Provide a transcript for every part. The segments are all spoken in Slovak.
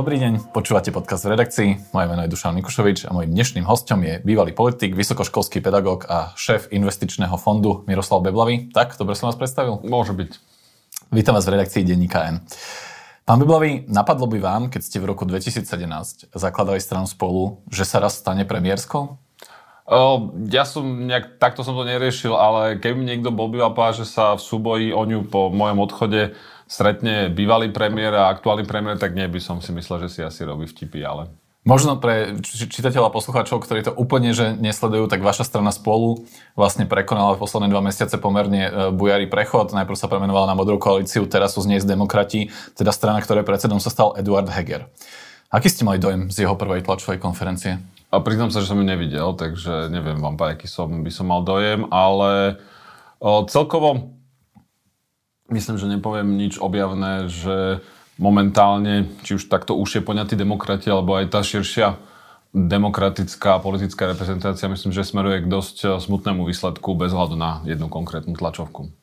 Dobrý deň, počúvate podcast v redakcii. Moje meno je Dušan Mikušovič a mojím dnešným hosťom je bývalý politik, vysokoškolský pedagóg a šéf investičného fondu Miroslav Beblavý. Tak, dobre som vás predstavil? Môže byť. Vítam vás v redakcii Denníka N. Pán Beblavý, napadlo by vám, keď ste v roku 2017 zakladali stranu Spolu, že sa raz stane premiérskou? Ja som nejak, takto som to neriešil, ale keby niekto bol býval povedal, že sa v súboji o ňu po mojom odchode stretne bývalý premiér a aktuálny premiér, tak nie by som si myslel, že si asi robí vtipy, ale... Možno pre čitateľa a poslucháčov, ktorí to úplne že nesledujú, tak vaša strana Spolu vlastne prekonala v posledné 2 mesiace pomerne bujarý prechod. Najprv sa premenovala na Modrú koalíciu, teraz sú z nej demokrati, teda strana, ktorej predsedom sa stal Eduard Heger. Aký ste mali dojem z jeho prvej tlačovej konferencie? A priznám sa, že som ju nevidel, takže neviem vám, aký by som mal dojem, ale celkovo... Myslím, že nepoviem nič objavné, že momentálne, či už takto už je poňatí demokrati, alebo aj tá širšia demokratická politická reprezentácia, myslím, že smeruje k dosť smutnému výsledku bez hľadu na jednu konkrétnu tlačovku.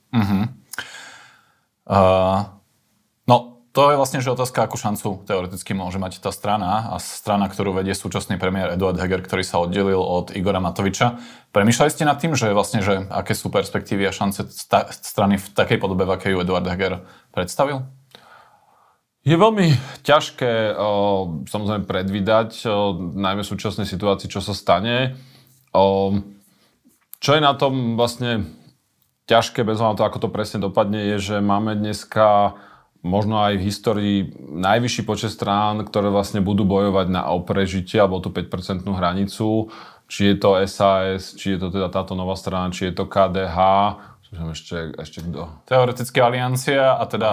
To je vlastne že otázka, akú šancu teoreticky môže mať tá strana a strana, ktorú vedie súčasný premiér Eduard Heger, ktorý sa oddelil od Igora Matoviča. Premýšľali ste nad tým, že vlastne, že aké sú perspektívy a šance strany v takej podobe, v akej ju Eduard Heger predstavil? Je veľmi ťažké samozrejme predvídať, najmä v súčasnej situácii, čo sa stane. Čo je na tom vlastne ťažké, bez hľadu na to, ako to presne dopadne, je, že máme dneska možno aj v histórii najvyšší počet strán, ktoré vlastne budú bojovať na prežitie alebo tú 5% hranicu. Či je to SAS, či je to teda táto nová strana, či je to KDH, ešte kto? Teoreticky aliancia a teda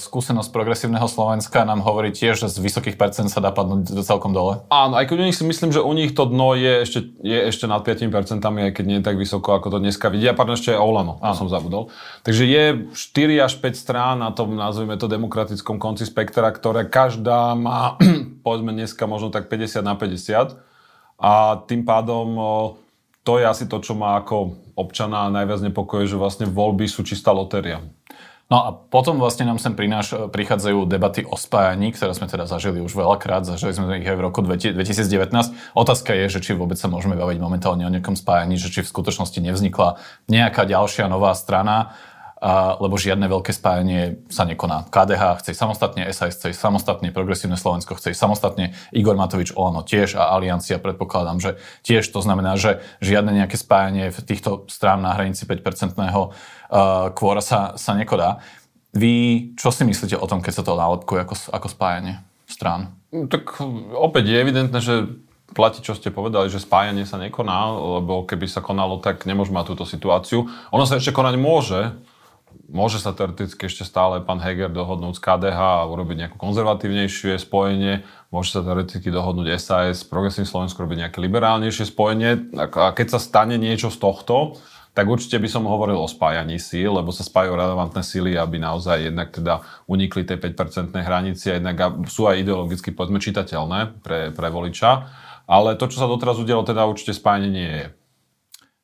skúsenosť Progresívneho Slovenska nám hovorí tiež, že z vysokých percent sa dá padnúť celkom dole. Áno, aj keď u nich si myslím, že u nich to dno je ešte nad 5%, aj keď nie je tak vysoko, ako to dneska vidia. Pardon, ešte je Olano, to som zabudol. Takže je 4 až 5 strán na tom, nazvime to, demokratickom konci spektra, ktoré každá má, povedzme dneska možno tak 50-50. A tým pádom to je asi to, čo má ako občana najviac nepokoje, že vlastne voľby sú čistá lotéria. No a potom vlastne nám sem prichádzajú debaty o spájaní, ktoré sme teda zažili už veľakrát, zažili sme ich aj v roku 2019. Otázka je, že či vôbec sa môžeme baviť momentálne o nejakom spájaní, že či v skutočnosti nevznikla nejaká ďalšia nová strana, lebo žiadne veľké spájanie sa nekoná. KDH chce samostatne, SAS chce samostatne, Progresívne Slovensko chce samostatne, Igor Matovič, Olano tiež a Aliancia, predpokladám, že tiež. To znamená, že žiadne nejaké spájanie v týchto strán na hranici 5%-ného kvóra sa nekoná. Vy čo si myslíte o tom, keď sa to nálepkuje ako spájanie strán? Tak opäť je evidentné, že platí, čo ste povedali, že spájanie sa nekoná, lebo keby sa konalo, tak nemôžeme mať túto situáciu. Ono sa ešte konať môže. Môže sa teoreticky ešte stále pán Heger dohodnúť z KDH a urobiť nejakú konzervatívnejšie spojenie. Môže sa teoreticky dohodnúť SAS, Progresívne Slovensko robiť nejaké liberálnejšie spojenie. A keď sa stane niečo z tohto, tak určite by som hovoril o spájaní síl, lebo sa spájajú relevantné síly, aby naozaj jednak teda unikli tej 5%-nej hranici a jednak sú aj ideologicky, povedzme, čitateľné pre voliča. Ale to, čo sa doteraz udialo, teda určite spájanie nie je.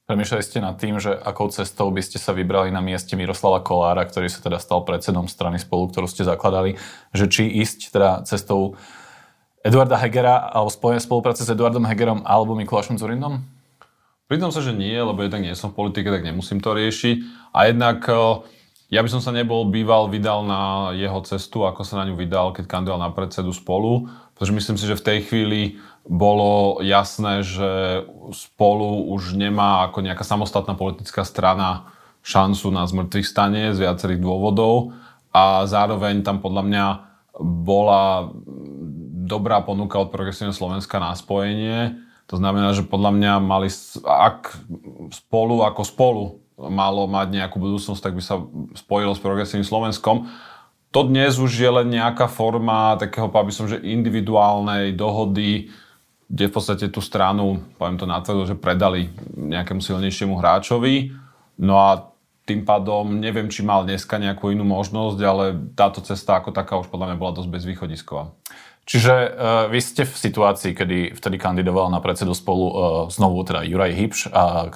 Premýšľali ste nad tým, že akou cestou by ste sa vybrali na mieste Miroslava Kolára, ktorý sa teda stal predsedom strany Spolu, ktorú ste zakladali, že či ísť teda cestou Eduarda Hegera alebo spolupráce s Eduardom Hegerom alebo Mikulášom Dzurindom? Priznám sa, že nie, lebo jednak nie som v politike, tak nemusím to riešiť. A jednak ja by som sa nebol býval vydal na jeho cestu, ako sa na ňu vydal, keď kandidoval na predsedu Spolu, pretože myslím si, že v tej chvíli bolo jasné, že Spolu už nemá ako nejaká samostatná politická strana šancu na zmrtvých stane z viacerých dôvodov a zároveň tam podľa mňa bola dobrá ponuka od Progresívneho Slovenska na spojenie. To znamená, že podľa mňa mali, ak Spolu ako Spolu malo mať nejakú budúcnosť, tak by sa spojilo s Progresívnym Slovenskom. To dnes už je len nejaká forma takého, aby som, že individuálnej dohody, kde v podstate tú stranu, poviem to natvrdo, že predali nejakému silnejšiemu hráčovi. No a tým pádom neviem, či mal dneska nejakú inú možnosť, ale táto cesta ako taká už podľa mňa bola dosť bezvýchodisková. Čiže vy ste v situácii, kedy vtedy kandidoval na predsedu Spolu znovu teda Juraj Hybš,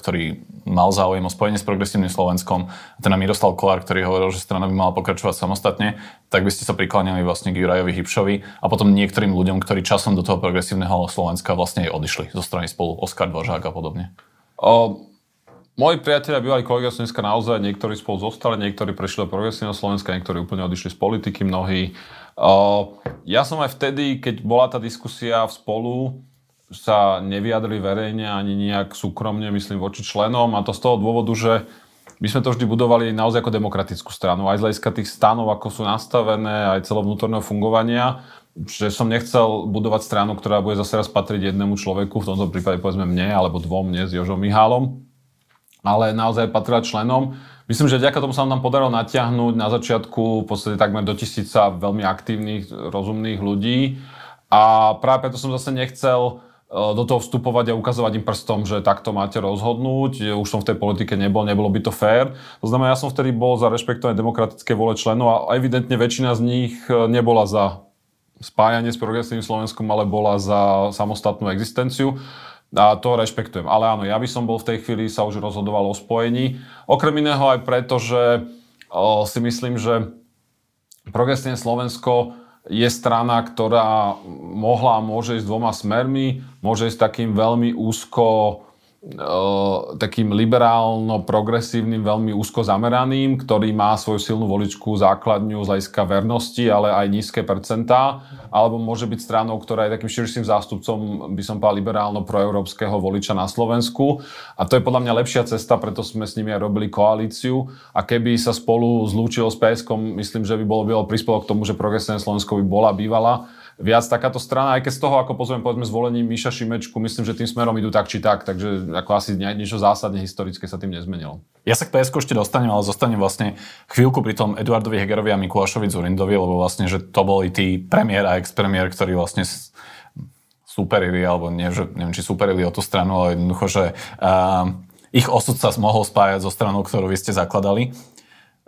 ktorý mal záujem o spojenie s Progresívnym Slovenskom, teda Miroslav Kolár, ktorý hovoril, že strana by mala pokračovať samostatne, tak by ste sa prikláňali vlastne k Jurajovi Hybšovi a potom niektorým ľuďom, ktorí časom do toho Progresívneho Slovenska vlastne aj odišli zo strany Spolu, Oskar Dvořák a podobne. Moji priatelia, bývalí kolegovia sú dneska naozaj, niektorí Spolu zostali, niektorí prešli do Progresívneho Slovenska, niektorí úplne odišli z politiky, mnohí. Ja som aj vtedy, keď bola tá diskusia v Spolu, sa nevyjadrili verejne ani nejak súkromne, myslím, voči členom, a to z toho dôvodu, že my sme to vždy budovali naozaj ako demokratickú stranu, aj z hľadiska tých stanov, ako sú nastavené, aj celovnútorného fungovania, že som nechcel budovať stranu, ktorá bude zase raz patriť jednému človeku, v tomto prípade povedzme mne, alebo dvom, mne s Jožom Mihálom, ale naozaj patrila členom. Myslím, že vďaka tomu sa nám podarilo natiahnuť na začiatku v podstate takmer do 1000 veľmi aktívnych, rozumných ľudí, a práve preto som zase nechcel do toho vstupovať a ukazovať im prstom, že takto máte rozhodnúť. Už som v tej politike nebol, nebolo by to fér. To znamená, ja som vtedy bol za rešpektovanie demokratické vôle členov a evidentne väčšina z nich nebola za spájanie s Progresívnym Slovenskom, ale bola za samostatnú existenciu. A to rešpektujem. Ale áno, ja by som bol v tej chvíli, sa už rozhodoval o spojení. Okrem iného aj preto, že si myslím, že Progresívne Slovensko je strana, ktorá mohla a môže ísť dvoma smermi. Môže ísť takým veľmi úzko, takým liberálno-progresívnym, veľmi úzko zameraným, ktorý má svoju silnú voličku, základňu z hľadiska vernosti, ale aj nízke percentá. Alebo môže byť stranou, ktorá je takým širším zástupcom, by som povedal, liberálno-proeurópskeho voliča na Slovensku. A to je podľa mňa lepšia cesta, preto sme s nimi aj robili koalíciu. A keby sa Spolu zlúčilo s PSK-om, myslím, že by bolo prispelo k tomu, že Progresívne Slovensko by bola bývala viac takáto strana, aj keď z toho, ako pozrieme, povedzme, zvolením Miša Šimečku, myslím, že tým smerom idú tak či tak, takže ako asi niečo zásadne historické sa tým nezmenilo. Ja sa k PSK ešte dostanem, ale zostanem vlastne chvíľku pri tom Eduardovi Hegerovi a Mikulášovi Dzurindovi, lebo vlastne, že to boli tí premiér a ex-premiér, ktorí vlastne superili, alebo nie, že, neviem, či superili o tú stranu, ale jednoducho, že ich osud sa mohol spájať so stranou, ktorú vy ste zakladali.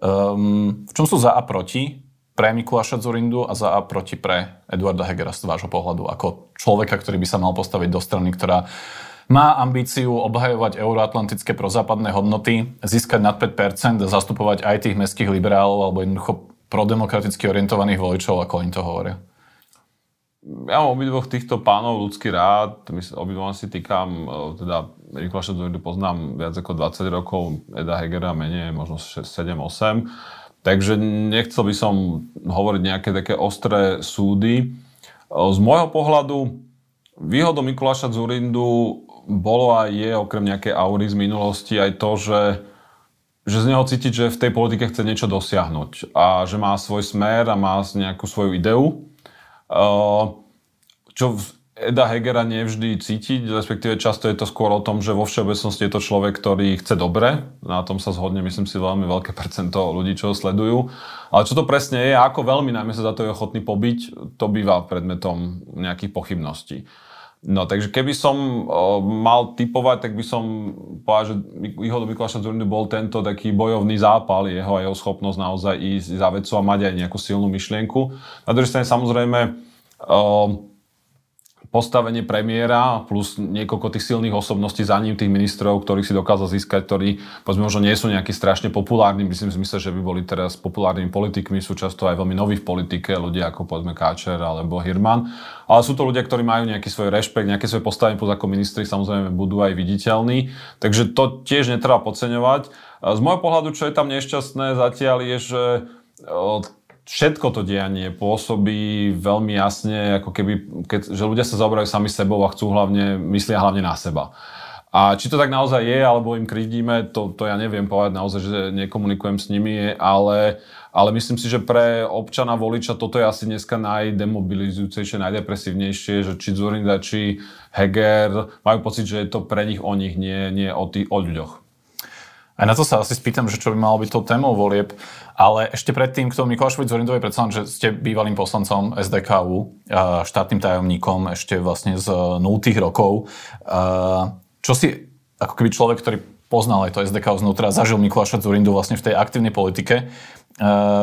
V čom sú za a proti pre Mikuláša Dzurindu a za a proti pre Eduarda Hegera z vášho pohľadu ako človeka, ktorý by sa mal postaviť do strany, ktorá má ambíciu obhajovať euroatlantické prozápadné hodnoty, získať nad 5% a zastupovať aj tých mestských liberálov alebo jednoducho prodemokraticky orientovaných voličov, ako oni to hovoria? Ja mám obidvoch týchto pánov ľudský rád, obidvom si týkam, teda Mikuláša Dzurindu poznám viac ako 20 rokov, Eda Hegera menej, možno 7-8. Takže nechcel by som hovoriť nejaké také ostré súdy. Z môjho pohľadu výhodou Mikuláša Dzurindu bolo a je, okrem nejakej aury z minulosti, aj to, že z neho cítiť, že v tej politike chce niečo dosiahnuť a že má svoj smer a má nejakú svoju ideu. Čo Eda Hegera nevždy cítiť, respektíve často je to skôr o tom, že vo všeobecnosti je to človek, ktorý chce dobre. Na tom sa zhodne, myslím si, veľmi veľké percento ľudí, čo ho sledujú. Ale čo to presne je a ako veľmi najmä sa za to je ochotný pobiť, to býva predmetom nejakých pochybností. No, takže keby som mal tipovať, tak by som povedal, že výhodou Mikuláša Dzurindu bol tento taký bojovný zápal, jeho schopnosť naozaj ísť za vecu a mať aj nejakú silnú myšlienku. Na druhej strane samozrejme postavenie premiéra plus niekoľko tých silných osobností za ním, tých ministrov, ktorých si dokázal získať, ktorí povedzme možno nie sú nejakí strašne populárni, myslím v zmysle, že by boli teraz populárnymi politikmi, sú často aj veľmi noví v politike, ľudia ako povedzme Káčer alebo Hirman, ale sú to ľudia, ktorí majú nejaký svoj rešpekt, nejaké svoje postavenie, plus ako ministri samozrejme budú aj viditeľní, takže to tiež netreba podceňovať. Z môjho pohľadu, čo je tam nešťastné zatiaľ je, že všetko to dianie pôsobí veľmi jasne, ako keby, že ľudia sa zaoberajú sami sebou a chcú hlavne, myslia hlavne na seba. A či to tak naozaj je, alebo im krivdíme, to ja neviem povedať naozaj, že nekomunikujem s nimi, ale myslím si, že pre občana voliča toto je asi dneska najdemobilizujúcejšie, najdepresívnejšie, že či Dzurinda, či Heger majú pocit, že je to pre nich o nich, nie o ľuďoch. A na to sa asi spýtam, že čo by malo byť tou témou volieb, ale ešte predtým k tomu Mikulášovi Dzurindovi, predstavám, že ste bývalým poslancom SDKU, štátnym tajomníkom ešte vlastne z 0-tých rokov. Čo si, ako keby človek, ktorý poznal aj to SDKU znútra, zažil Mikuláša Dzurindu vlastne v tej aktívnej politike,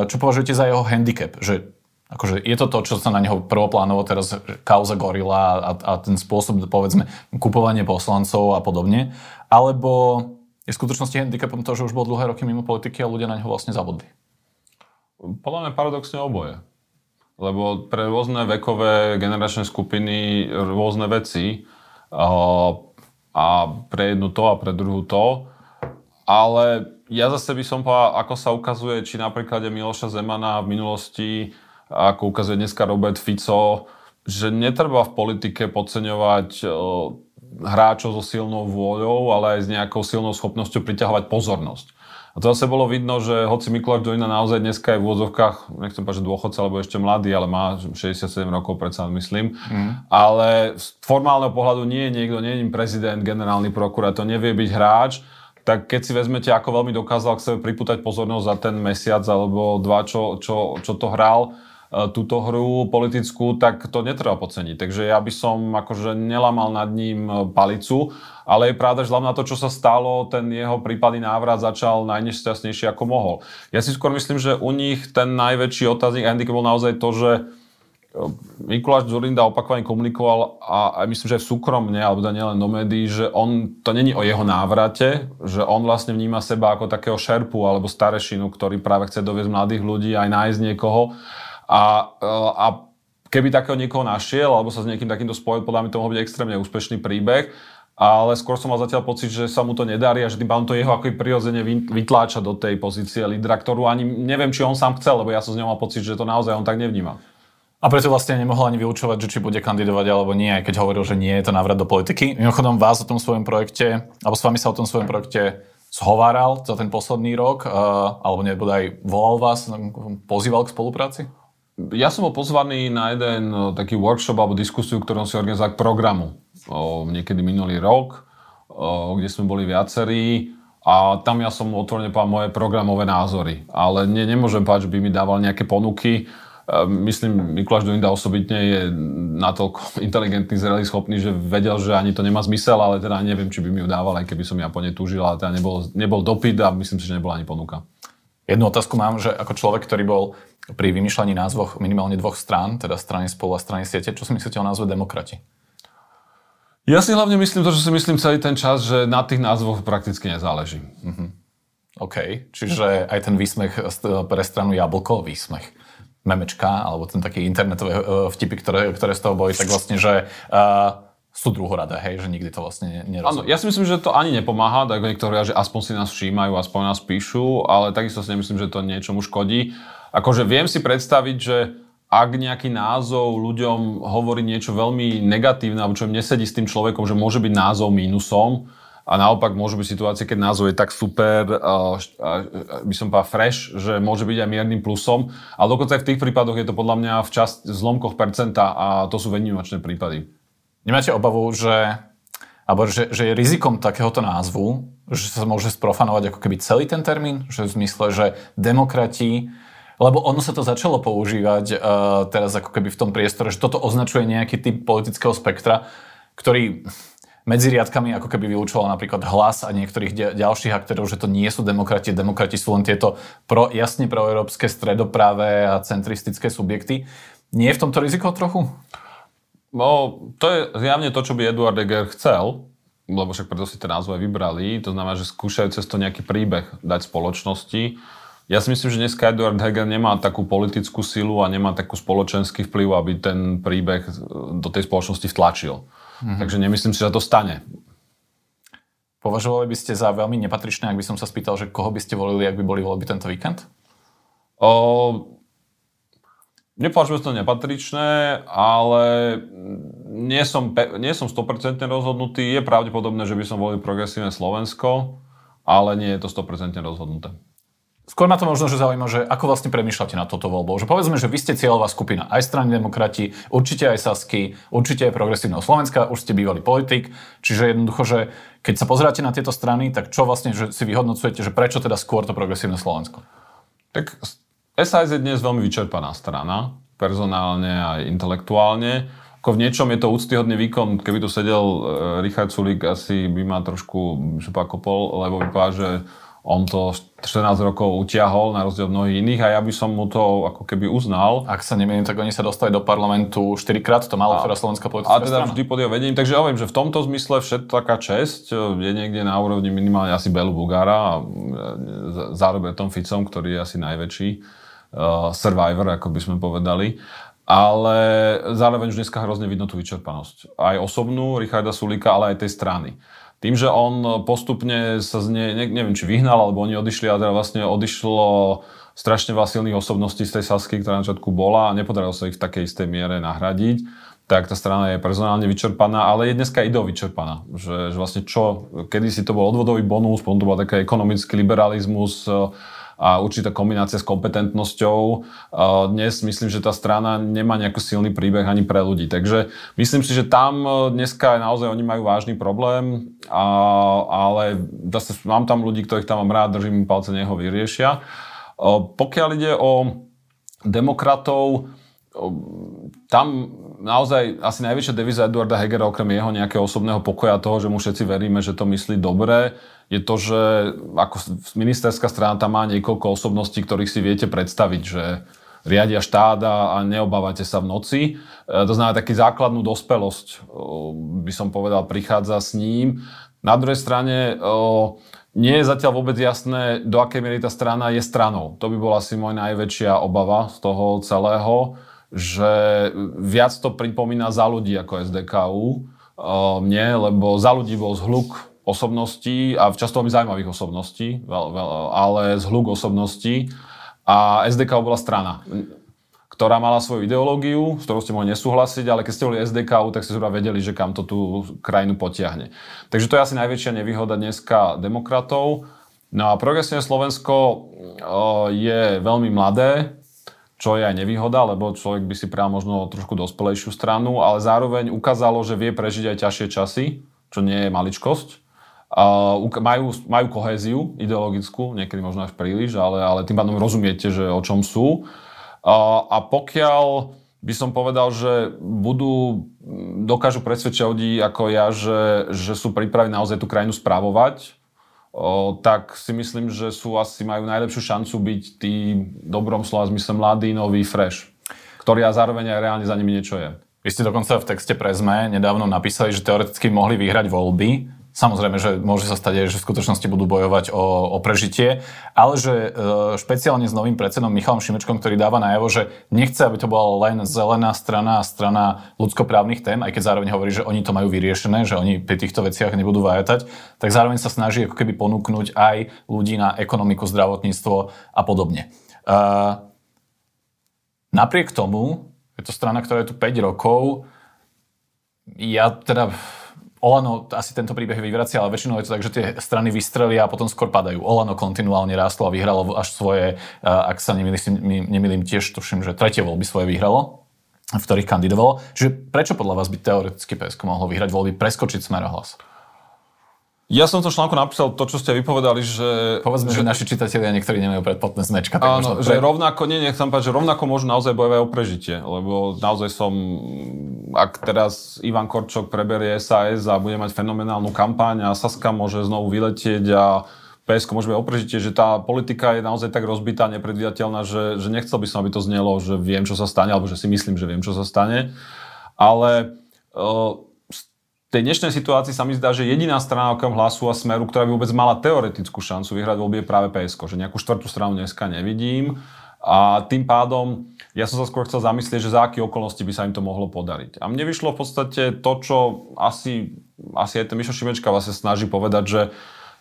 čo považujete za jeho handicap? Že Akože je to to, čo sa na neho prvoplánovo teraz kauza Gorila a ten spôsob, povedzme, kupovanie poslancov a podobne. Alebo je v skutočnosti handicapom to, že už bol dlhé roky mimo politiky a ľudia na neho vlastne zabudli? Podľa mňa paradoxne oboje. Lebo pre rôzne vekové generačné skupiny rôzne veci a pre jednu to a pre druhú to. Ale ja zase by som povedal, ako sa ukazuje, či napríklad Miloša Zemana v minulosti ako ukazuje dneska Robert Fico, že netreba v politike podceňovať hráčov so silnou vôľou, ale aj s nejakou silnou schopnosťou priťahovať pozornosť. A to zase bolo vidno, že hoci Mikuláš Dzurinda naozaj dneska je v úvodzovkách, nechcem povedať, že dôchodca, alebo ešte mladý, ale má 67 rokov, predsa myslím, ale z formálneho pohľadu nie je niekto, nie je prezident, generálny prokurátor, nevie byť hráč, tak keď si vezmete, ako veľmi dokázal k sebe pripútať pozornosť za ten mesiac alebo dva, čo to hral, túto hru politickú, tak to netreba podceniť. Takže ja by som akože nelamal nad ním palicu, ale je pravda, že hlavne na to, čo sa stalo, ten jeho prípadný návrat začal najnešťastnejšie ako mohol. Ja si skôr myslím, že u nich ten najväčší otáznik a handicap bol naozaj to, že Mikuláš Dzurinda opakovane komunikoval a myslím, že aj súkromne, alebo nielen do médií, že on, to není o jeho návrate, že on vlastne vníma seba ako takého šerpu alebo starešinu, ktorý práve chce doviesť mladých ľudí aj nájsť niekoho. A keby takého niekoho našiel, alebo sa s niekým takýmto spojil, podľa mňa to mohol byť extrémne úspešný príbeh, ale skôr som mal zatiaľ pocit, že sa mu to nedarí a že tým pádom to jeho ako prirodzene vytláča do tej pozície lídra, ktorú ani neviem, či on sám chcel, lebo ja som z neho mal pocit, že to naozaj on tak nevníma. A preto vlastne nemohol ani vyučovať, že či bude kandidovať alebo nie, aj keď hovoril, že nie je to návrat do politiky. Mimochodom vás o tom svojom projekte, alebo s vami sa o tom svojom projekte zhováral za ten posledný rok, alebo nebodaj volal vás, pozýval k spolupráci? Ja som bol pozvaný na jeden taký workshop alebo diskusiu, ktorú si organizoval k programu. Niekedy minulý rok, kde sme boli viacerí. A tam ja som otvorene povedal moje programové názory. Ale nemôžem povedať, že by mi dával nejaké ponuky. Myslím, Mikuláš Dzurinda osobitne je natoľko inteligentný, zrelý, schopný, že vedel, že ani to nemá zmysel, ale teda neviem, či by mi ju dával, aj keby som ja po nej túžil, ale teda nebol dopyt a myslím si, že nebola ani ponuka. Jednu otázku mám, že ako človek, ktorý bol pri vymýšľaní názvov minimálne dvoch strán, teda strany Spolu a strany Siete, čo si myslíte o názve Demokrati? Ja si hlavne myslím to, čo si myslím celý ten čas, že na tých názvoch prakticky nezáleží. OK, čiže aj ten výsmech pre stranu Jablko, výsmech. Memečka, alebo ten taký internetové vtipy, ktoré z toho boli, tak vlastne, že sú druhorada, hej, že nikdy to vlastne nerozumie. Áno, ja si myslím, že to ani nepomáha, tak niektorí, že aspoň si nás všímajú, aspoň nás píšu, ale takisto si nemyslím, že to niečomu škodí. Akože viem si predstaviť, že ak nejaký názov ľuďom hovorí niečo veľmi negatívne, alebo čo im nesedí s tým človekom, že môže byť názov mínusom, a naopak môže byť situácia, keď názov je tak super, by som povedal fresh, že môže byť aj miernym plusom. Ale dokonca aj v tých prípadoch je to podľa mňa v zlomkoch percenta a to sú výnimočné prípady. Nemáte obavu, že je rizikom takéhoto názvu, že sa môže sprofanovať ako keby celý ten termín? Že v zmysle, že demokrati... Lebo ono sa to začalo používať teraz ako keby v tom priestore, že toto označuje nejaký typ politického spektra, ktorý... medzi riadkami ako keby vylúčoval napríklad Hlas a niektorých ďalších aktérov, že to nie sú demokrati. Demokrati sú len tieto jasne proeurópske, stredopravé a centristické subjekty. Nie je v tomto riziko trochu? No, to je zjavne to, čo by Eduard Heger chcel, lebo však preto si ten názov vybrali. To znamená, že skúšajú cez to nejaký príbeh dať spoločnosti. Ja si myslím, že dneska Eduard Heger nemá takú politickú silu a nemá takú spoločenský vplyv, aby ten príbeh do tej spoločnosti vtlačil. Takže nemyslím si, že to stane. Považovali by ste za veľmi nepatričné, ak by som sa spýtal, že koho by ste volili, ak by boli voľby tento víkend? Nepovažujem to nepatričné, ale nie som 100% rozhodnutý. Je pravdepodobné, že by som volil Progresívne Slovensko, ale nie je to 100% rozhodnuté. Skôr ma to možno, že zaujíma, že ako vlastne premýšľate na toto voľbou. Že povedzme, že vy ste cieľová skupina aj strany Demokrati, určite aj Sasky, určite aj Progresívneho Slovenska, už ste bývalý politik. Čiže jednoducho, že keď sa pozeráte na tieto strany, tak čo vlastne že si vyhodnocujete, že prečo teda skôr to Progresívne Slovensko? Tak SAS je dnes veľmi vyčerpaná strana, personálne aj intelektuálne. Ako v niečom je to úctyhodný výkon, keby tu sedel Richard Sulík, asi by ma trošku kopol, lebo vypadá, že On to 14 rokov utiahol na rozdiel od mnohých iných a ja by som mu to ako keby uznal. Ak sa nemýlim, tak oni sa dostali do parlamentu 4-krát, to málo ktorá slovenská politická strana. A teda vždy pod jeho vedením, takže ja viem, že v tomto zmysle všetko taká česť je niekde na úrovni minimálne asi Bélu Bugára a za Robertom Ficom, ktorý je asi najväčší survivor, ako by sme povedali. Ale zároveň už dneska hrozne vidno tú vyčerpanosť. Aj osobnú Richarda Sulíka, ale aj tej strany. Tým, že on postupne sa z neviem, či vyhnal, alebo oni odišli, a teda vlastne odišlo strašne veľa silných osobností z tej Sasky, ktorá na začiatku bola a nepodarilo sa ich v takej istej miere nahradiť, tak tá strana je personálne vyčerpaná, ale je dneska ideovo vyčerpaná. Že vlastne čo, kedysi to bol odvodový bonus, potom to bol taký ekonomický liberalizmus a určitá kombinácia s kompetentnosťou. Dnes myslím, že tá strana nemá nejaký silný príbeh ani pre ľudí. Takže myslím si, že tam dneska naozaj oni majú vážny problém, ale zase mám tam ľudí, ktorých tam mám rád, držím im palce, nech ho vyriešia. Pokiaľ ide o demokratov, tam naozaj asi najväčšia devíza Eduarda Hegera, okrem jeho nejakého osobného pokoja toho, že mu všetci veríme, že to myslí dobre, je to, že ako ministerská strana tam má niekoľko osobností, ktorých si viete predstaviť, že riadia štát a neobávate sa v noci. To znamená, takú základnú dospelosť, by som povedal, prichádza s ním. Na druhej strane nie je zatiaľ vôbec jasné, do akej miery tá strana je stranou. To by bola asi moja najväčšia obava z toho celého, že viac to pripomína Za ľudí ako SDKU mne, lebo Za ľudí bol zhluk osobností a často veľmi zaujímavých osobností, ale zhluk osobností, a SDK bola strana, ktorá mala svoju ideológiu, s ktorou ste mohli nesúhlasiť, ale keď ste boli SDK, tak ste zhruba vedeli, že kam to tú krajinu potiahne. Takže to je asi najväčšia nevýhoda dneska demokratov. No a Progresívne Slovensko je veľmi mladé, čo je aj nevýhoda, lebo človek by si prijal možno trošku dospelejšiu stranu, ale zároveň ukázalo, že vie prežiť aj ťažšie časy, čo nie je maličkosť. Majú kohéziu ideologickú, niekedy možno až príliš, ale tým pádom rozumiete, že o čom sú. A pokiaľ by som povedal, že dokážu presvedčiť ľudí ako ja, že sú pripravení naozaj tú krajinu spravovať, tak si myslím, že majú najlepšiu šancu byť tí dobrom slova zmysle mladí, noví, fresh, ktorí a zároveň aj reálne za nimi niečo je. Vy ste dokonca v texte pre SME nedávno napísali, že teoreticky mohli vyhrať voľby. Samozrejme, že môže sa stať aj, že v skutočnosti budú bojovať o prežitie, ale že špeciálne s novým predsedom Michalom Šimečkom, ktorý dáva najavo, že nechce, aby to bola len zelená strana a strana ľudskoprávnych tém, aj keď zároveň hovorí, že oni to majú vyriešené, že oni pri týchto veciach nebudú vajatať, tak zároveň sa snaží ako keby ponúknuť aj ľudí na ekonomiku, zdravotníctvo a podobne. Napriek tomu, je to strana, ktorá je tu 5 rokov, ja teda... Olano asi tento príbeh vyvracia, ale väčšinou je to tak, že tie strany vystrelia a potom skôr padajú. Olano kontinuálne rástlo a vyhralo až svoje, ak sa nemýlim tiež, tuším, že tretie voľby svoje vyhralo, v ktorých kandidovalo. Čiže prečo podľa vás by teoreticky PSK mohlo vyhrať voľby, preskočiť Smer a Hlas? Ja som to článku napísal to, čo ste vypovedali, že... Povedzme, že naši čitatelia niektorí nemajú predpotné značka. Áno, že rovnako, nechcem povedať, že rovnako môžu naozaj bojovať o prežitie, lebo naozaj ak teraz Ivan Korčok preberie SAS a bude mať fenomenálnu kampaň a Saska môže znovu vyletieť a PSK môže bojovať o prežitie, že tá politika je naozaj tak rozbitá, nepredvídateľná, že nechcel by som, aby to znelo, že viem, čo sa stane, alebo že si myslím, že viem, čo sa stane. Ale... v tej dnešnej situácii sa mi zdá, že jediná strana okrem Hlasu a Smeru, ktorá by vôbec mala teoretickú šancu vyhrať voľby, je práve PSK. Že nejakú štvrtú stranu dneska nevidím. A tým pádom ja som sa skôr chcel zamyslieť, že za aké okolnosti by sa im to mohlo podariť. A mne vyšlo v podstate to, čo asi aj ten Miša Šimečka vlastne snaží povedať, že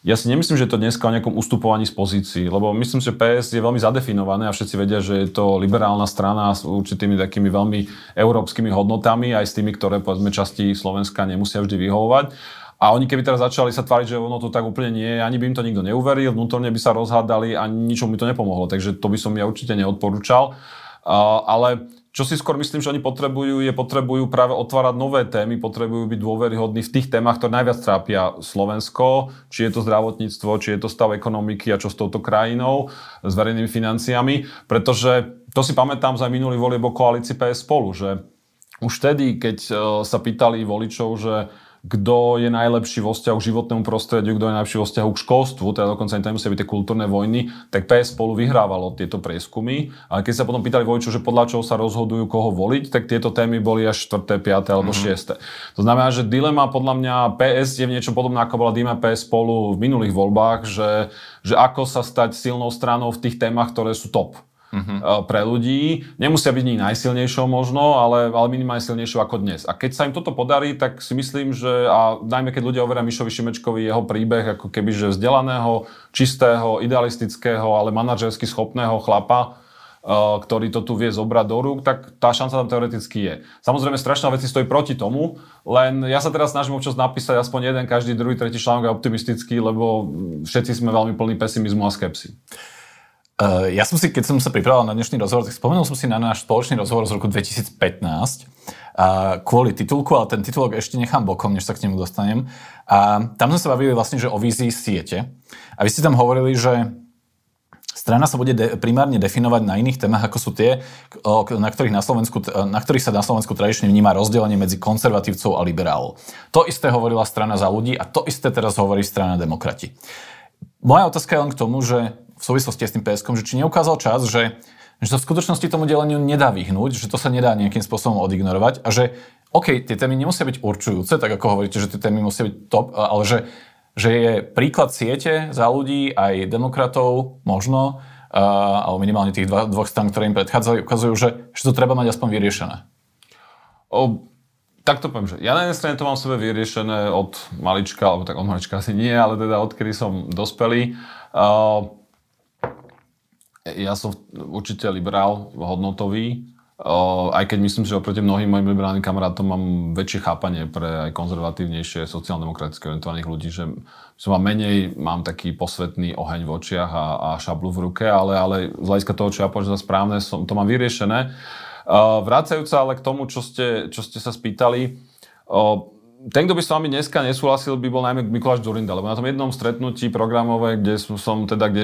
ja si nemyslím, že je to dneska o nejakom ustupovaní z pozícií, lebo myslím, že PS je veľmi zadefinované a všetci vedia, že je to liberálna strana s určitými takými veľmi európskymi hodnotami, aj s tými, ktoré povedzme časti Slovenska nemusia vždy vyhovovať. A oni keby teraz začali sa tváriť, že ono to tak úplne nie je, ani by im to nikto neuveril, vnútorne by sa rozhádali a ničomu by to nepomohlo, takže to by som ja určite neodporúčal. Ale čo si skôr myslím, že oni potrebujú práve otvárať nové témy, potrebujú byť dôveryhodní v tých témach, ktoré najviac trápia Slovensko, či je to zdravotníctvo, či je to stav ekonomiky a čo s touto krajinou, s verejnými financiami, pretože to si pamätám za minulý volieb o koalícii PS Spolu, že už vtedy, keď sa pýtali voličov, že kto je najlepší vo vzťahu k životnému prostrediu, kto je najlepší vo vzťahu k školstvu, teda dokonca ani tam musia byť tie kultúrne vojny, tak PS Spolu vyhrávalo tieto prieskumy. A keď sa potom pýtali voličov, že podľa čoho sa rozhodujú, koho voliť, tak tieto témy boli až 4., 5. alebo 6. To znamená, že dilema podľa mňa PS je v niečom podobná, ako bola dilema PS Spolu v minulých voľbách, že ako sa stať silnou stranou v tých témach, ktoré sú top. Pre ľudí. Nemusia byť najsilnejšou možno, ale minimálne silnejšou ako dnes. A keď sa im toto podarí, tak si myslím, že a najmä keď ľudia overia Mišovi Šimečkovi jeho príbeh ako keby že vzdelaného, čistého, idealistického, ale manažersky schopného chlapa, ktorý to tu vie zobrať do rúk, tak tá šanca tam teoreticky je. Samozrejme, strašná vec stojí proti tomu, len ja sa teraz snažím občas napísať aspoň jeden, každý druhý, tretí článok je optimistický, lebo všetci sme veľmi plní pesimizmu a skepsy. Ja som si, keď som sa pripravoval na dnešný rozhovor, tak spomenul som si na náš spoločný rozhovor z roku 2015 kvôli titulku, ale ten titulok ešte nechám bokom, než sa k nemu dostanem. A tam sme sa bavili vlastne, že o vízii siete. A vy ste tam hovorili, že strana sa bude primárne definovať na iných témach, ako sú tie, na ktorých sa na Slovensku tradične vníma rozdelenie medzi konzervatívcov a liberálov. To isté hovorila Strana za ľudí a to isté teraz hovorí Strana demokrati. Moja otázka je len k tomu, že v súvislosti s tým PS-kom, že či neukázal čas, že sa v skutočnosti tomu deleniu nedá vyhnúť, že to sa nedá nejakým spôsobom odignorovať a že OK, tie témy nemusia byť určujúce, tak ako hovoríte, že tie témy musia byť top, ale že je príklad siete za ľudí aj demokratov možno, alebo minimálne tých dvoch strán, ktoré im predchádzajú, ukazujú, že to treba mať aspoň vyriešené. Tak to poviem, že ja na jednej strane to mám v sebe vyriešené od malička, alebo tak od malička asi nie, ale teda odkedy som dospelý. Ja som určite liberál, hodnotový, aj keď myslím si, že oproti mnohým mojim liberálnym kamarátom mám väčšie chápanie pre aj konzervatívnejšie sociálno-demokraticky orientovaných ľudí, že mám taký posvetný oheň v očiach a šablu v ruke, ale z hľadiska toho, čo ja považujem za správne, to mám vyriešené. Vracajúc sa ale k tomu, čo ste sa spýtali, ten, kto by s vami dneska nesúhlasil, by bol najmä Mikuláš Dzurinda, lebo na tom jednom stretnutí programové, kde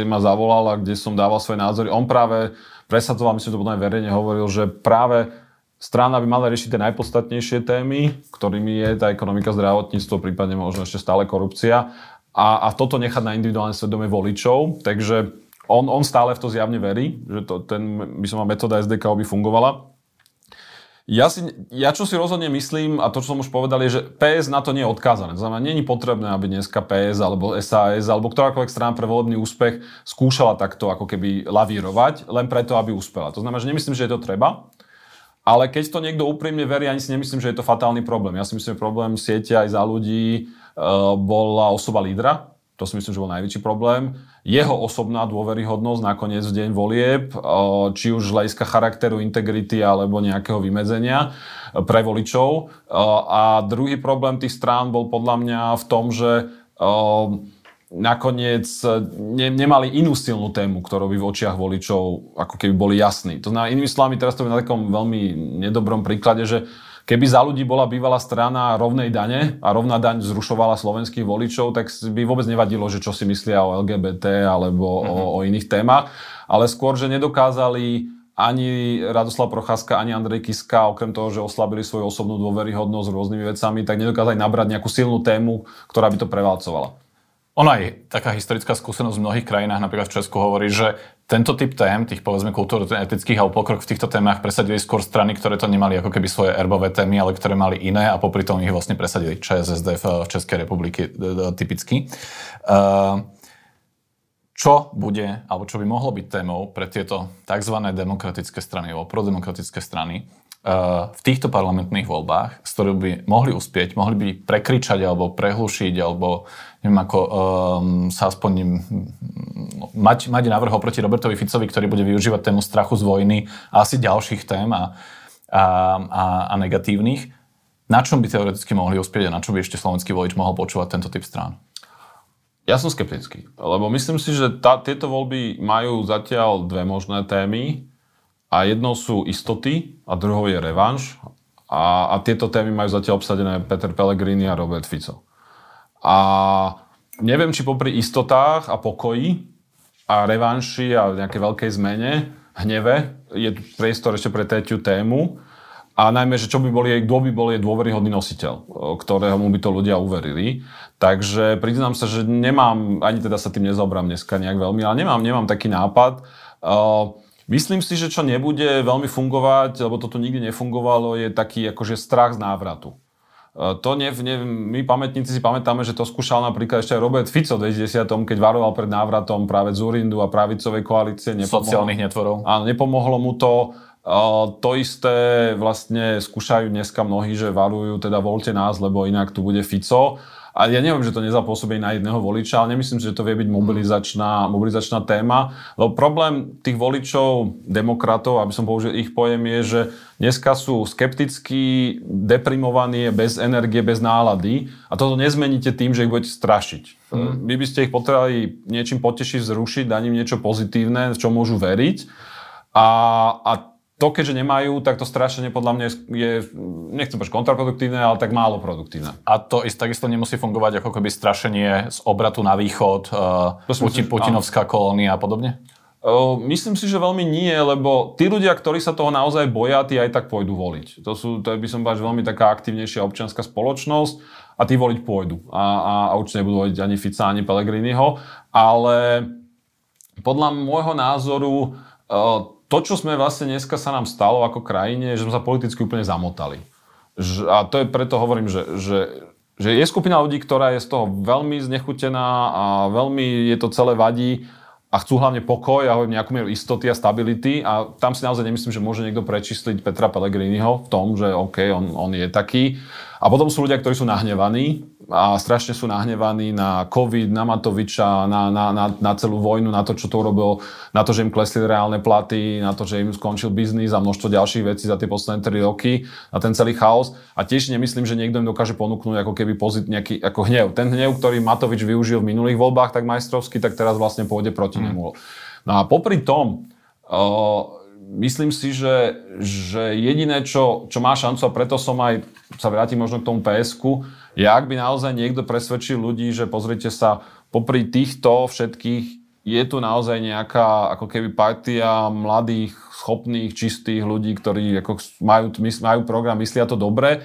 ma zavolal a kde som dával svoje názory, on práve presadzoval, myslím, že to potom aj verejne hovoril, že práve strana by mala riešiť tie najpodstatnejšie témy, ktorými je tá ekonomika, zdravotníctvo, prípadne možno ešte stále korupcia a toto nechať na individuálne svedomie voličov, takže on stále v to zjavne verí, že metóda SDK by fungovala. Ja čo si rozhodne myslím, a to, čo som už povedal, je, že PS na to nie je odkázané. To znamená, nie je potrebné, aby dneska PS alebo SAS alebo ktorákoľvek strana pre volebný úspech skúšala takto ako keby lavírovať, len preto, aby uspela. To znamená, že nemyslím, že je to treba, ale keď to niekto úprimne verí, ani si nemyslím, že je to fatálny problém. Ja si myslím, že problém siete aj za ľudí bola osoba lídra. To si myslím, že bol najväčší problém. Jeho osobná dôveryhodnosť nakoniec v deň volieb, či už z hľadiska charakteru, integrity alebo nejakého vymedzenia pre voličov. A druhý problém tých strán bol podľa mňa v tom, že nakoniec nemali inú silnú tému, ktorú by v očiach voličov ako keby boli jasní. To znamená, inými slovami, teraz to je na takom veľmi nedobrom príklade, že keby za ľudí bola bývalá strana rovnej dane a rovná daň zrušovala slovenských voličov, tak by vôbec nevadilo, že čo si myslia o LGBT alebo o iných témach. Ale skôr, že nedokázali ani Radoslav Procházka, ani Andrej Kiska, okrem toho, že oslabili svoju osobnú dôveryhodnosť s rôznymi vecami, tak nedokázali nabrať nejakú silnú tému, ktorá by to prevalcovala. Ona je taká historická skúsenosť v mnohých krajinách, napríklad v Česku hovorí, že tento typ tém, tých povedzme kultúrno-etických alebo pokrok v týchto témach presadili skôr strany, ktoré to nemali ako keby svoje erbové témy, ale ktoré mali iné a popri tom ich vlastne presadili ČSSD v Českej republike typicky. Čo bude, alebo čo by mohlo byť témou pre tieto tzv. Demokratické strany alebo prodemokratické strany v týchto parlamentných voľbách, z ktorých by mohli uspieť, mohli by prekričať alebo prehlušiť, alebo neviem ako sa aspoň mať návrh oproti Robertovi Ficovi, ktorý bude využívať tému strachu z vojny a asi ďalších tém a negatívnych. Na čom by teoreticky mohli uspieť a na čo by ešte slovenský volič mohol počúvať tento typ strán? Ja som skeptický, lebo myslím si, že tieto voľby majú zatiaľ dve možné témy. A jednou sú istoty a druhou je revanš. A tieto témy majú zatiaľ obsadené Peter Pellegrini a Robert Fico. A neviem, či popri istotách a pokoji a revanši a nejakej veľkej zmene, hneve, je priestor ešte pre tretiu tému. A najmä, že kto by bol jej dôveryhodný nositeľ, ktorému by to ľudia uverili. Takže priznám sa, že nemám, ani teda sa tým nezaoberám dneska nejak veľmi, ale nemám taký nápad. Myslím si, že čo nebude veľmi fungovať, lebo to tu nikdy nefungovalo, je taký akože strach z návratu. My pamätníci si pamätáme, že to skúšal napríklad ešte aj Robert Fico v 2010, keď varoval pred návratom práve Dzurindu a pravicovej koalície. Sociálnych netvorov. Áno, nepomohlo mu to. To isté vlastne skúšajú dneska mnohí, že varujú, teda voľte nás, lebo inak tu bude Fico. A ja neviem, že to nezapôsobí na jedného voliča, ale nemyslím si, že to vie byť mobilizačná téma. Lebo problém tých voličov, demokratov, aby som použil ich pojem, je, že dneska sú skeptickí, deprimovaní, bez energie, bez nálady. A toto nezmeníte tým, že ich budete strašiť. Vy by ste ich potrebovali niečím potešiť, zrušiť, dať im niečo pozitívne, v čo môžu veriť. A to, keďže nemajú, tak to strašenie podľa mňa je, nechcem povedať kontraproduktívne, ale tak málo produktívne. A to takisto nemusí fungovať ako keby strašenie z obratu na východ, putinovská kolónia a podobne? Myslím si, že veľmi nie, lebo tí ľudia, ktorí sa toho naozaj boja, tí aj tak pôjdu voliť. To je, by som povedal, veľmi taká aktívnejšia občianska spoločnosť a tí voliť pôjdu. A určite nebudú voliť ani Fica, ani Pellegriniho. Ale podľa môjho názoru to, čo sme vlastne dneska sa nám stalo ako krajine, že sme sa politicky úplne zamotali. A to je preto hovorím, že je skupina ľudí, ktorá je z toho veľmi znechutená a veľmi je to celé vadí a chcú hlavne pokoj a nejakú mieru istoty a stability a tam si naozaj nemyslím, že môže niekto prečísliť Petra Pellegriniho v tom, že OK, on je taký. A potom sú ľudia, ktorí sú nahnevaní a strašne sú nahnevaní na COVID, na Matoviča, na celú vojnu, na to, čo to urobil, na to, že im klesli reálne platy, na to, že im skončil biznis a množstvo ďalších vecí za tie posledné 3 roky, na ten celý chaos. A tiež nemyslím, že niekto im dokáže ponúknuť ako keby nejaký ako hnev. Ten hnev, ktorý Matovič využil v minulých voľbách tak majstrovsky, tak teraz vlastne pôjde proti nemu. No a popri tom myslím si, že jediné, čo má šancu, a preto som aj sa vrátim možno k tomu PS-ku, je, ak by naozaj niekto presvedčil ľudí, že pozrite sa, popri týchto všetkých je tu naozaj nejaká ako keby partia mladých, schopných, čistých ľudí, ktorí ako majú program, myslia to dobre.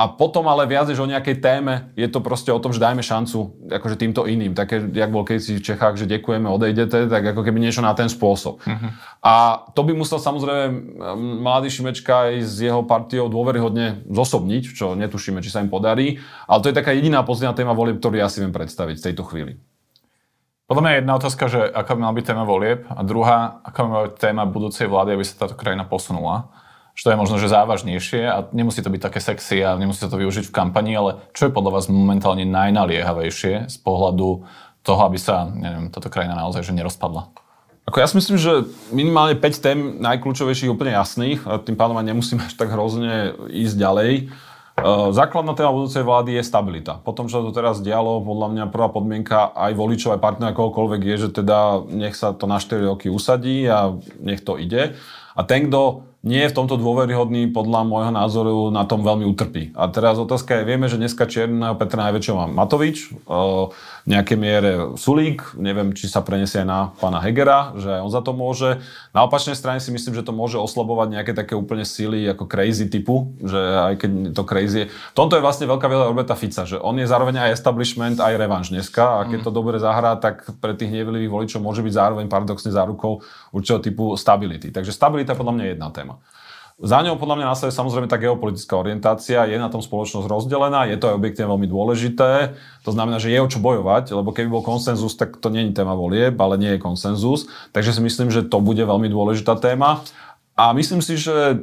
A potom ale viac než o nejakej téme, je to proste o tom, že dajme šancu akože týmto iným. Také, jak bol kedysi v Čechách, že ďakujeme, odejdete, tak ako keby niečo na ten spôsob. Uh-huh. A to by musel samozrejme mladý Šimečka aj s jeho partiou dôveryhodne zosobniť, čo netušíme, či sa im podarí. Ale to je taká jediná pozitívna téma volieb, ktorú ja si viem predstaviť v tejto chvíli. Podľa mňa je jedna otázka, že aká by mala byť téma volieb a druhá, aká by mala byť téma budúcej vlády, aby sa táto krajina posunula. Čo je možno, že závažnejšie a nemusí to byť také sexy a nemusí sa to využiť v kampani, ale čo je podľa vás momentálne najnaliehavejšie z pohľadu toho, aby sa, táto krajina naozaj že nerozpadla? Ako ja si myslím, že minimálne 5 tém najkľúčovejších úplne jasných a tým pádom aj nemusíme až tak hrozne ísť ďalej. Základná téma budúcej vlády je stabilita. Potom, čo to teraz dialo, podľa mňa prvá podmienka aj voličov, aj partnera kohokoľvek je, že teda nech sa to na 4 roky usadí a nech to ide. A ten, kto nie je v tomto dôveryhodný, podľa môjho názoru na tom veľmi utrpí. A teraz otázka je, vieme, že dneska čierneho Petra najväčšieho má Matovič, v nejakej miere Sulík, neviem, či sa prenesie na pána Hegera, že on za to môže. Na opačnej strane si myslím, že to môže oslabovať nejaké také úplne síly ako crazy typu, že aj keď to crazy. V tomto je vlastne veľká výhoda Roberta Fica, že on je zároveň aj establishment, aj revanš dneska a keď to dobre zahrá, tak pre tých nevilivých voličov môže byť zároveň paradoxne zárukou určitého typu stability. Takže stabilita podľa mňa je jedna téma. Za ňou podľa mňa následuje samozrejme tá geopolitická orientácia, je na tom spoločnosť rozdelená, je to aj objektívne veľmi dôležité, to znamená, že je o čo bojovať, lebo keby bol konsenzus, tak to nie je téma volieb, ale nie je konsenzus, takže si myslím, že to bude veľmi dôležitá téma. A myslím si, že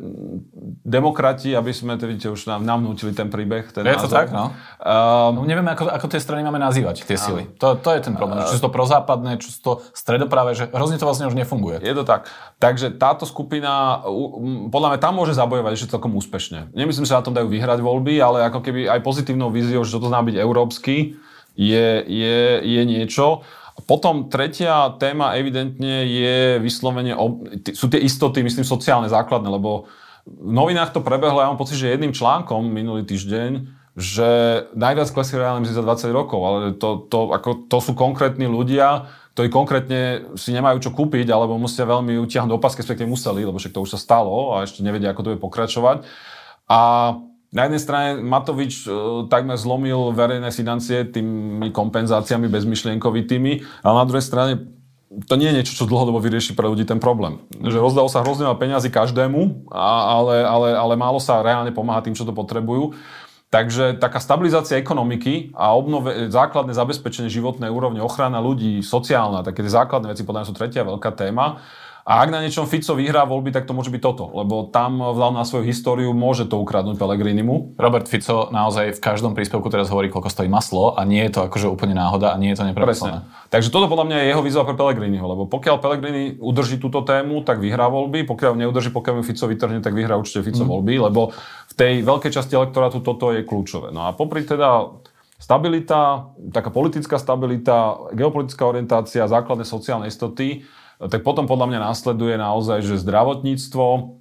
demokrati, aby sme, vidíte, už nám vnútili ten príbeh. Ten je názor. To tak, no. Nevieme, ako tie strany máme nazývať, tie síly. To je ten problém. Čo sú to prozápadné, čo sú to stredopravé, že hrozne to vlastne už nefunguje. Je to tak. Takže táto skupina, podľa mňa tam môže zabojovať ešte celkom úspešne. Nemyslím, že na tom dajú vyhrať voľby, ale ako keby aj pozitívnou víziou, že toto znamená byť európsky, je niečo. Potom tretia téma evidentne je vyslovene, sú tie istoty, myslím, sociálne základné, lebo v novinách to prebehlo, ja mám pocit, že jedným článkom minulý týždeň, že najviac klesli reálne mzdy za 20 rokov, ale to sú konkrétni ľudia, ktorí konkrétne si nemajú čo kúpiť, alebo musia veľmi utiahnuť opasky, respektíve museli, lebo však to už sa stalo a ešte nevedia, ako to bude pokračovať. A na jednej strane Matovič takmer zlomil verejné financie tými kompenzáciami bezmyšlienkovitými, ale na druhej strane to nie je niečo, čo dlhodobo vyrieši pre ľudí ten problém. Že rozdalo sa hrozne veľa peňazí každému, ale málo sa reálne pomáha tým, čo to potrebujú. Takže taká stabilizácia ekonomiky a základné zabezpečenie životnej úrovne, ochrana ľudí, sociálna, také základné veci podľa mňa sú tretia veľká téma. A ak na niečom Fico vyhrá voľby, tak to môže byť toto, lebo tam vzhľadom na svoju históriu môže to ukradnúť Pellegrinimu. Robert Fico naozaj v každom príspevku teraz hovorí, koľko stojí maslo a nie je to akože úplne náhoda a nie je to nepremyslené. Takže toto podľa mňa je jeho výzva pre Pellegriniho, lebo pokiaľ Pellegrini udrží túto tému, tak vyhrá voľby, pokiaľ neudrží, pokiaľ ju Fico vytrhne, tak vyhrá určite Fico voľby, lebo v tej veľkej časti elektorátu toto je kľúčové. No a popri teda stabilita, taká politická stabilita, geopolitická orientácia, základné sociálne istoty, tak potom podľa mňa následuje naozaj, že zdravotníctvo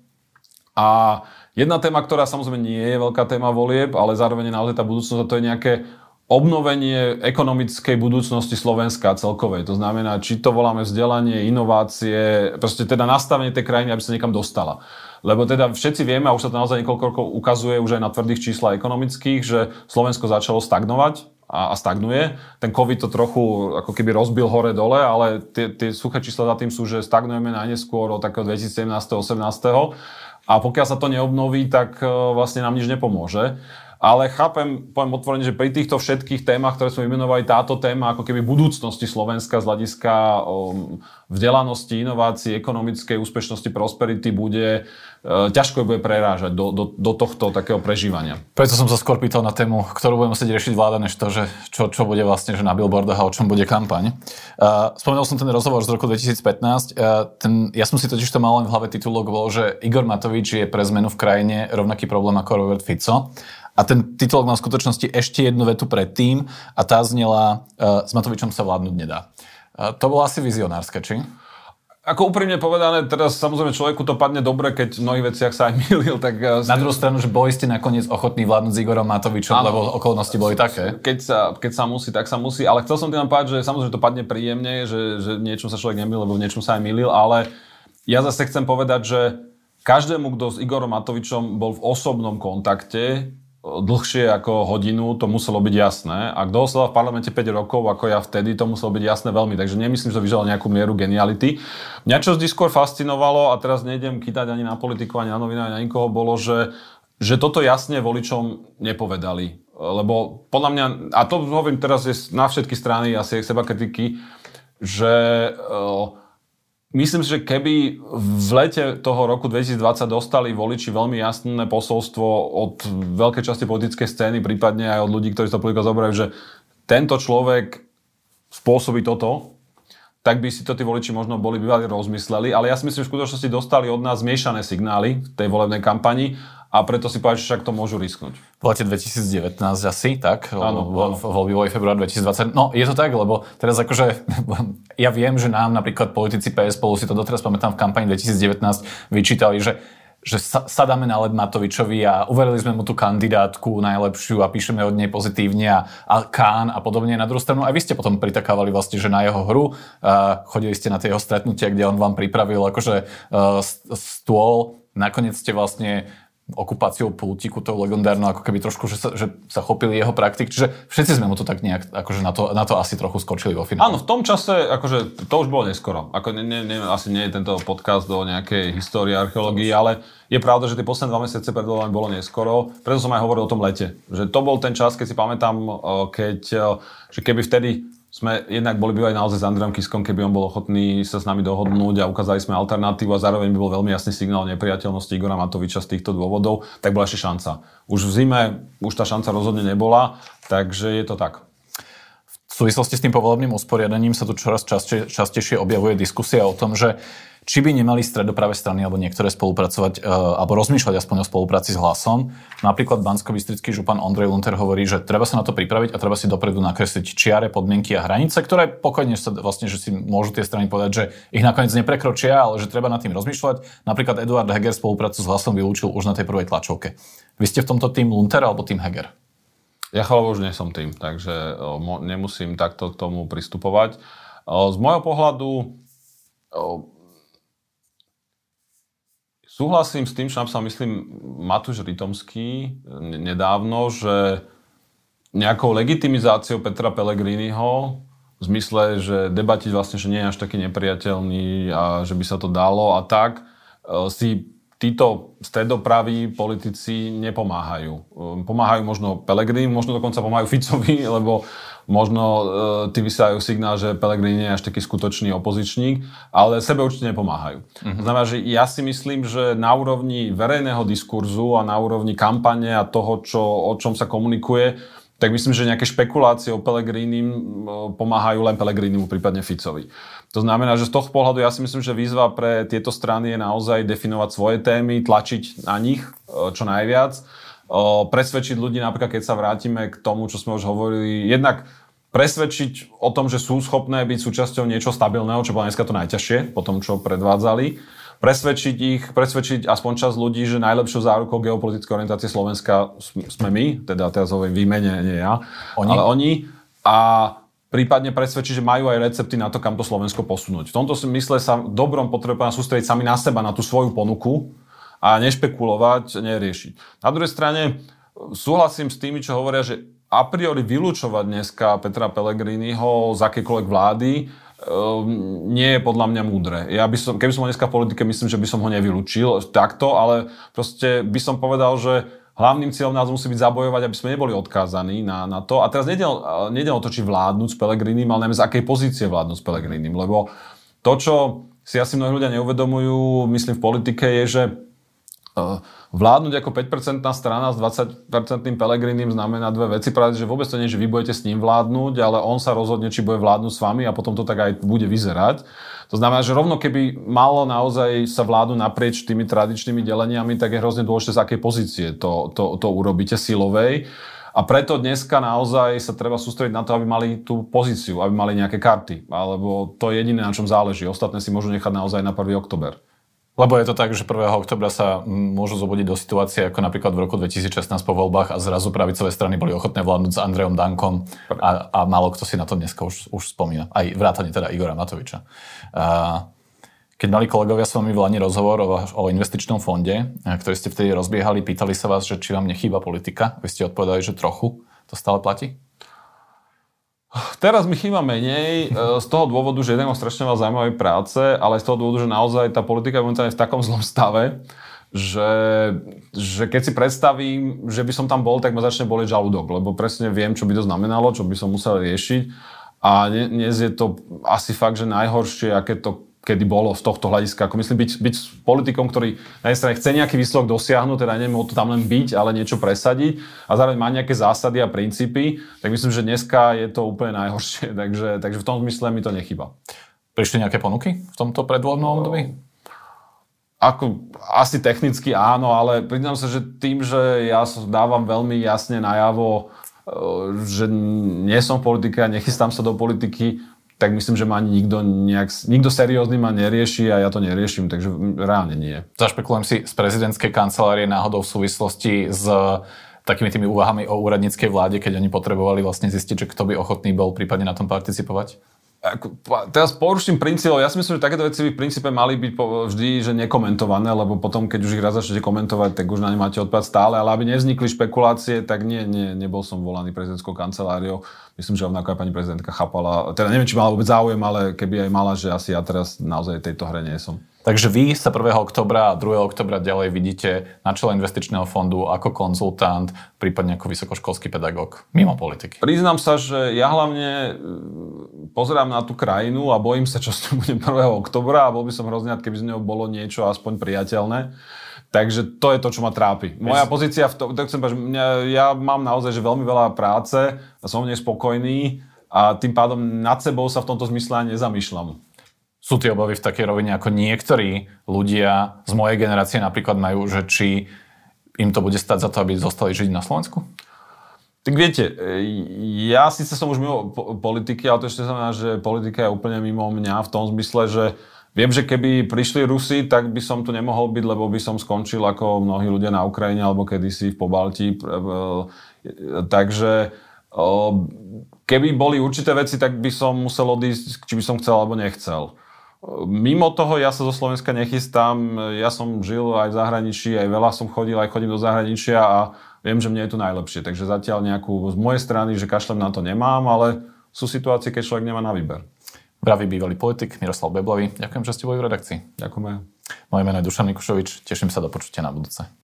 a jedna téma, ktorá samozrejme nie je veľká téma volieb, ale zároveň naozaj tá budúcnosť, to je nejaké obnovenie ekonomickej budúcnosti Slovenska celkovej. To znamená, či to voláme vzdelanie, inovácie, proste teda nastavenie tej krajiny, aby sa niekam dostala. Lebo teda všetci vieme, a už sa to naozaj niekoľko rokov ukazuje už aj na tvrdých číslach ekonomických, že Slovensko začalo stagnovať a stagnuje. Ten COVID to trochu ako keby rozbil hore-dole, ale tie suché čísla za tým sú, že stagnujeme najneskôr od takého 2017-18. A pokiaľ sa to neobnoví, tak vlastne nám nič nepomôže. Ale chápem, poviem otvorene, že pri týchto všetkých témach, ktoré sme vymenovali, táto téma ako keby budúcnosti Slovenska z hľadiska vzdelanosti, inovácií, ekonomickej úspešnosti, prosperity bude, ťažko bude prerážať do tohto takého prežívania. Preto som sa skôr pýtal na tému, ktorú budeme musieť riešiť vláda, než to, že čo bude vlastne že na billboardách a o čom bude kampaň. Spomínal som ten rozhovor z roku 2015. Ja som si totiž to mal len v hlave, titulok bol, že Igor Matovič je pre zmenu v krajine rovnaký problém ako Robert Fico. A ten titulok má v skutočnosti ešte jednu vetu predtým a tá znela s Matovičom sa vládnuť nedá. To bolo asi vizionárske, či? Ako úprimne povedané, teraz samozrejme človeku to padne dobre, keď v mnohých veciach sa aj mýlil, tak... Na druhú stranu, že boli ste nakoniec ochotní vládnuť s Igorom Matovičom, áno, lebo okolnosti boli také. Keď sa musí, tak sa musí, ale chcel som tým povedať, že samozrejme to padne príjemne, že v niečom sa človek nemýlil, lebo v niečom sa aj mýlil, ale ja zase chcem povedať, že každému, kto s Igorom Matovičom bol v osobnom kontakte dlhšie ako hodinu, to muselo byť jasné. A kto sedel v parlamente 5 rokov, ako ja vtedy, to muselo byť jasné veľmi. Takže nemyslím, že to vyžadovalo nejakú mieru geniality. Mňa čo vždy skôr fascinovalo, a teraz nejdem chytať ani na politiku, ani na novinára, ani na nikoho, bolo, že toto jasne voličom nepovedali. Lebo podľa mňa, a to hovorím teraz je na všetky strany asi seba kritiky, že... Myslím si, že keby v lete toho roku 2020 dostali voliči veľmi jasné posolstvo od veľkej časti politickej scény, prípadne aj od ľudí, ktorí sa politika zaoberajú, že tento človek spôsobí toto, tak by si to tí voliči možno boli bývali rozmysleli, ale ja si myslím, že v skutočnosti dostali od nás zmiešané signály v tej volebnej kampani a preto si povedal, že však to môžu risknúť. V lete 2019 asi, tak? Áno. Voľby február 2020. No, je to tak, lebo teraz akože... Ja viem, že nám napríklad politici PS Spolu, si to doteraz pamätám, v kampani 2019 vyčítali, že sadáme na led Matovičovi a uverili sme mu tú kandidátku najlepšiu a píšeme od nej pozitívne a Kán a podobne. Na druhú stranu aj vy ste potom pritakávali vlastne, že na jeho hru chodili ste na tie jeho stretnutia, kde on vám pripravil akože stôl. Nakoniec ste vlastne okupáciou pultíku, tou legendárnou, ako keby trošku, že sa chopili jeho praktik. Čiže všetci sme mu to tak nejak, akože na to asi trochu skočili vo finále. Áno, v tom čase, akože to už bolo neskoro. Asi nie je tento podcast do nejakej histórie, archeológie, ale je pravda, že tie posledné 2 mesiace pred voľbami bolo neskoro. Preto som aj hovoril o tom lete. Že to bol ten čas, keď si pamätám, že keby vtedy sme jednak boli bývali naozaj s Andrejom Kiskom, keby on bol ochotný sa s nami dohodnúť a ukázali sme alternatívu a zároveň by bol veľmi jasný signál nepriateľnosti Igora Matoviča z týchto dôvodov, tak bola ešte šanca. Už v zime už tá šanca rozhodne nebola, takže je to tak. V súvislosti s tým povolebným usporiadaním sa tu čoraz častejšie objavuje diskusia o tom, že či by nemali stredopravé strany alebo niektoré spolupracovať alebo rozmýšľať aspoň o spolupráci s Hlasom. Napríklad banskobystrický župan Ondrej Lunter hovorí, že treba sa na to pripraviť a treba si dopredu nakresliť čiare, podmienky a hranice, ktoré pokojne sa vlastne, že si môžu tie strany povedať, že ich nakoniec neprekročia, ale že treba nad tým rozmýšľať. Napríklad Eduard Heger spoluprácu s Hlasom vylúčil už na tej prvej tlačovke. Vy ste v tomto tým Lunter alebo tým Heger? Ja chalavo už nie som tým, takže nemusím takto k tomu pristupovať. Z môjho pohľadu súhlasím s tým, čo napísal, myslím, Matúš Rytomský nedávno, že nejakou legitimizáciou Petra Pellegriniho v zmysle, že debatiť vlastne, že nie je až taký nepriateľný a že by sa to dalo a tak, si títo stredopraví politici nepomáhajú. Pomáhajú možno Pellegrini, možno dokonca pomáhajú Ficovi, lebo možno tí vysielajú signál, že Pellegrini nie je až taký skutočný opozičník, ale sebe určite nepomáhajú. Mm-hmm. Znamená, že ja si myslím, že na úrovni verejného diskurzu a na úrovni kampane a toho, o čom sa komunikuje, tak myslím, že nejaké špekulácie o Pellegrinim pomáhajú len Pellegrinimu, prípadne Ficovi. To znamená, že z toho pohľadu ja si myslím, že výzva pre tieto strany je naozaj definovať svoje témy, tlačiť na nich čo najviac, presvedčiť ľudí, napríklad keď sa vrátime k tomu, čo sme už hovorili, jednak presvedčiť o tom, že sú schopné byť súčasťou niečo stabilného, čo bolo dneska to najťažšie, po tom, čo predvádzali. Presvedčiť aspoň časť ľudí, že najlepšou zárukou geopolitické orientácie Slovenska sme my, teda teraz hovorím výmene, nie ja, ale oni. A prípadne presvedčiť, že majú aj recepty na to, kam to Slovensko posunúť. V tomto mysle sa v dobrom potrebujeme sústrediť sami na seba, na tú svoju ponuku a nešpekulovať, neriešiť. Na druhej strane súhlasím s tými, čo hovoria, že a priori vylúčovať dneska Petra Pellegriniho z akékoľvek vlády nie je podľa mňa múdre. Ja by som, keby som ho dneska v politike, myslím, že by som ho nevylúčil takto, ale proste by som povedal, že hlavným cieľom nás musí byť zabojovať, aby sme neboli odkázaní na to. A teraz nejde o to, či vládnuť s Pellegrinim, ale neviem, z akej pozície vládnuť s Pellegrinim. Lebo to, čo si asi mnohí ľudia neuvedomujú, myslím, v politike, je, že vládnuť ako 5% strana s 20% Pellegrinim znamená dve veci. Práve, že vôbec to nie, že vy budete s ním vládnuť, ale on sa rozhodne, či bude vládnuť s vami a potom to tak aj bude vyzerať. To znamená, že rovno keby malo naozaj sa vládu naprieč tými tradičnými deleniami, tak je hrozne dôležité, z akej pozície to urobíte silovej. A preto dneska naozaj sa treba sústrediť na to, aby mali tú pozíciu, aby mali nejaké karty. Alebo to je jediné, na čom záleží. Ostatné si môžu nechať naozaj na 1. október. Lebo je to tak, že 1. októbra sa môžu zobudiť do situácie, ako napríklad v roku 2016 po voľbách a zrazu pravicové strany boli ochotné vládnuť s Andrejom Dankom a málo kto si na to dneska už spomína. Aj vrátane teda Igora Matoviča. Keď mali kolegovia s vami v Lani rozhovor o investičnom fonde, ktorý ste vtedy rozbiehali, pýtali sa vás, že či vám nechýba politika. Vy ste odpovedali, že trochu. To stále platí? Teraz mi chýba menej z toho dôvodu, že jeden mám strašne veľa zaujímavej práce, ale z toho dôvodu, že naozaj tá politika je momentálne v takom zlom stave, že keď si predstavím, že by som tam bol, tak ma začne bolieť žalúdok, lebo presne viem, čo by to znamenalo, čo by som musel riešiť. A dnes je to asi fakt, že najhoršie, aké to kedy bolo z tohto hľadiska. Ako myslím, byť politikom, ktorý na jednej strane chce nejaký výsledok dosiahnuť, teda nemohol to tam len byť, ale niečo presadiť a zároveň má nejaké zásady a princípy, tak myslím, že dneska je to úplne najhoršie. Takže v tom zmysle mi to nechýba. Prišli nejaké ponuky v tomto predvoľbnom období? Asi technicky áno, ale priznám sa, že tým, že ja dávam veľmi jasne najavo, že nie som v politike a nechystám sa do politiky, tak myslím, že ma ani nikto seriózny ma nerieši a ja to neriešim, takže reálne nie. Zašpekulujem si z prezidentskej kancelárie náhodou v súvislosti s takými tými úvahami o úradníckej vláde, keď oni potrebovali vlastne zistiť, že kto by ochotný bol prípadne na tom participovať? Teraz poruším princípov. Ja si myslím, že takéto veci by v princípe mali byť vždy že nekomentované, lebo potom, keď už ich raz začnete komentovať, tak už na ne máte odpad stále, ale aby nevznikli špekulácie, tak nebol som volaný prezidentskou kanceláriou. Myslím, že rovnako aj pani prezidentka chápala, teda neviem, či mala vôbec záujem, ale keby aj mala, že asi ja teraz naozaj tejto hre nie som. Takže vy sa 1. októbra a 2. októbra ďalej vidíte na čele investičného fondu ako konzultant, prípadne ako vysokoškolský pedagóg, mimo politiky. Priznám sa, že ja hlavne pozerám na tú krajinu a bojím sa, čo s tým bude 1. októbra a bol by som hrozný, keby z neho bolo niečo aspoň priateľné. Takže to je to, čo ma trápi. Moja pozícia, ja mám naozaj že veľmi veľa práce a som nespokojný a tým pádom nad sebou sa v tomto zmysle ani nezamýšľam. Sú tie obavy v takej rovine, ako niektorí ľudia z mojej generácie napríklad majú, že či im to bude stať za to, aby zostali žiť na Slovensku? Tak viete, ja síce som už mimo politiky, ale to ešte znamená, že politika je úplne mimo mňa v tom zmysle, že Viem, že keby prišli Rusi, tak by som tu nemohol byť, lebo by som skončil ako mnohí ľudia na Ukrajine alebo kedysi v Pobalti. Takže keby boli určité veci, tak by som musel odísť, či by som chcel alebo nechcel. Mimo toho, ja sa zo Slovenska nechystám. Ja som žil aj v zahraničí, aj veľa som chodil, aj chodím do zahraničia a viem, že mne je tu najlepšie. Takže zatiaľ nejakú z mojej strany, že kašlem na to nemám, ale sú situácie, keď človek nemá na výber. Pravý bývalý politik Miroslav Beblavý. Ďakujem, že ste boli v redakcii. Ďakujem. Moje meno je Dušan Mikušovič. Teším sa do počutia na budúce.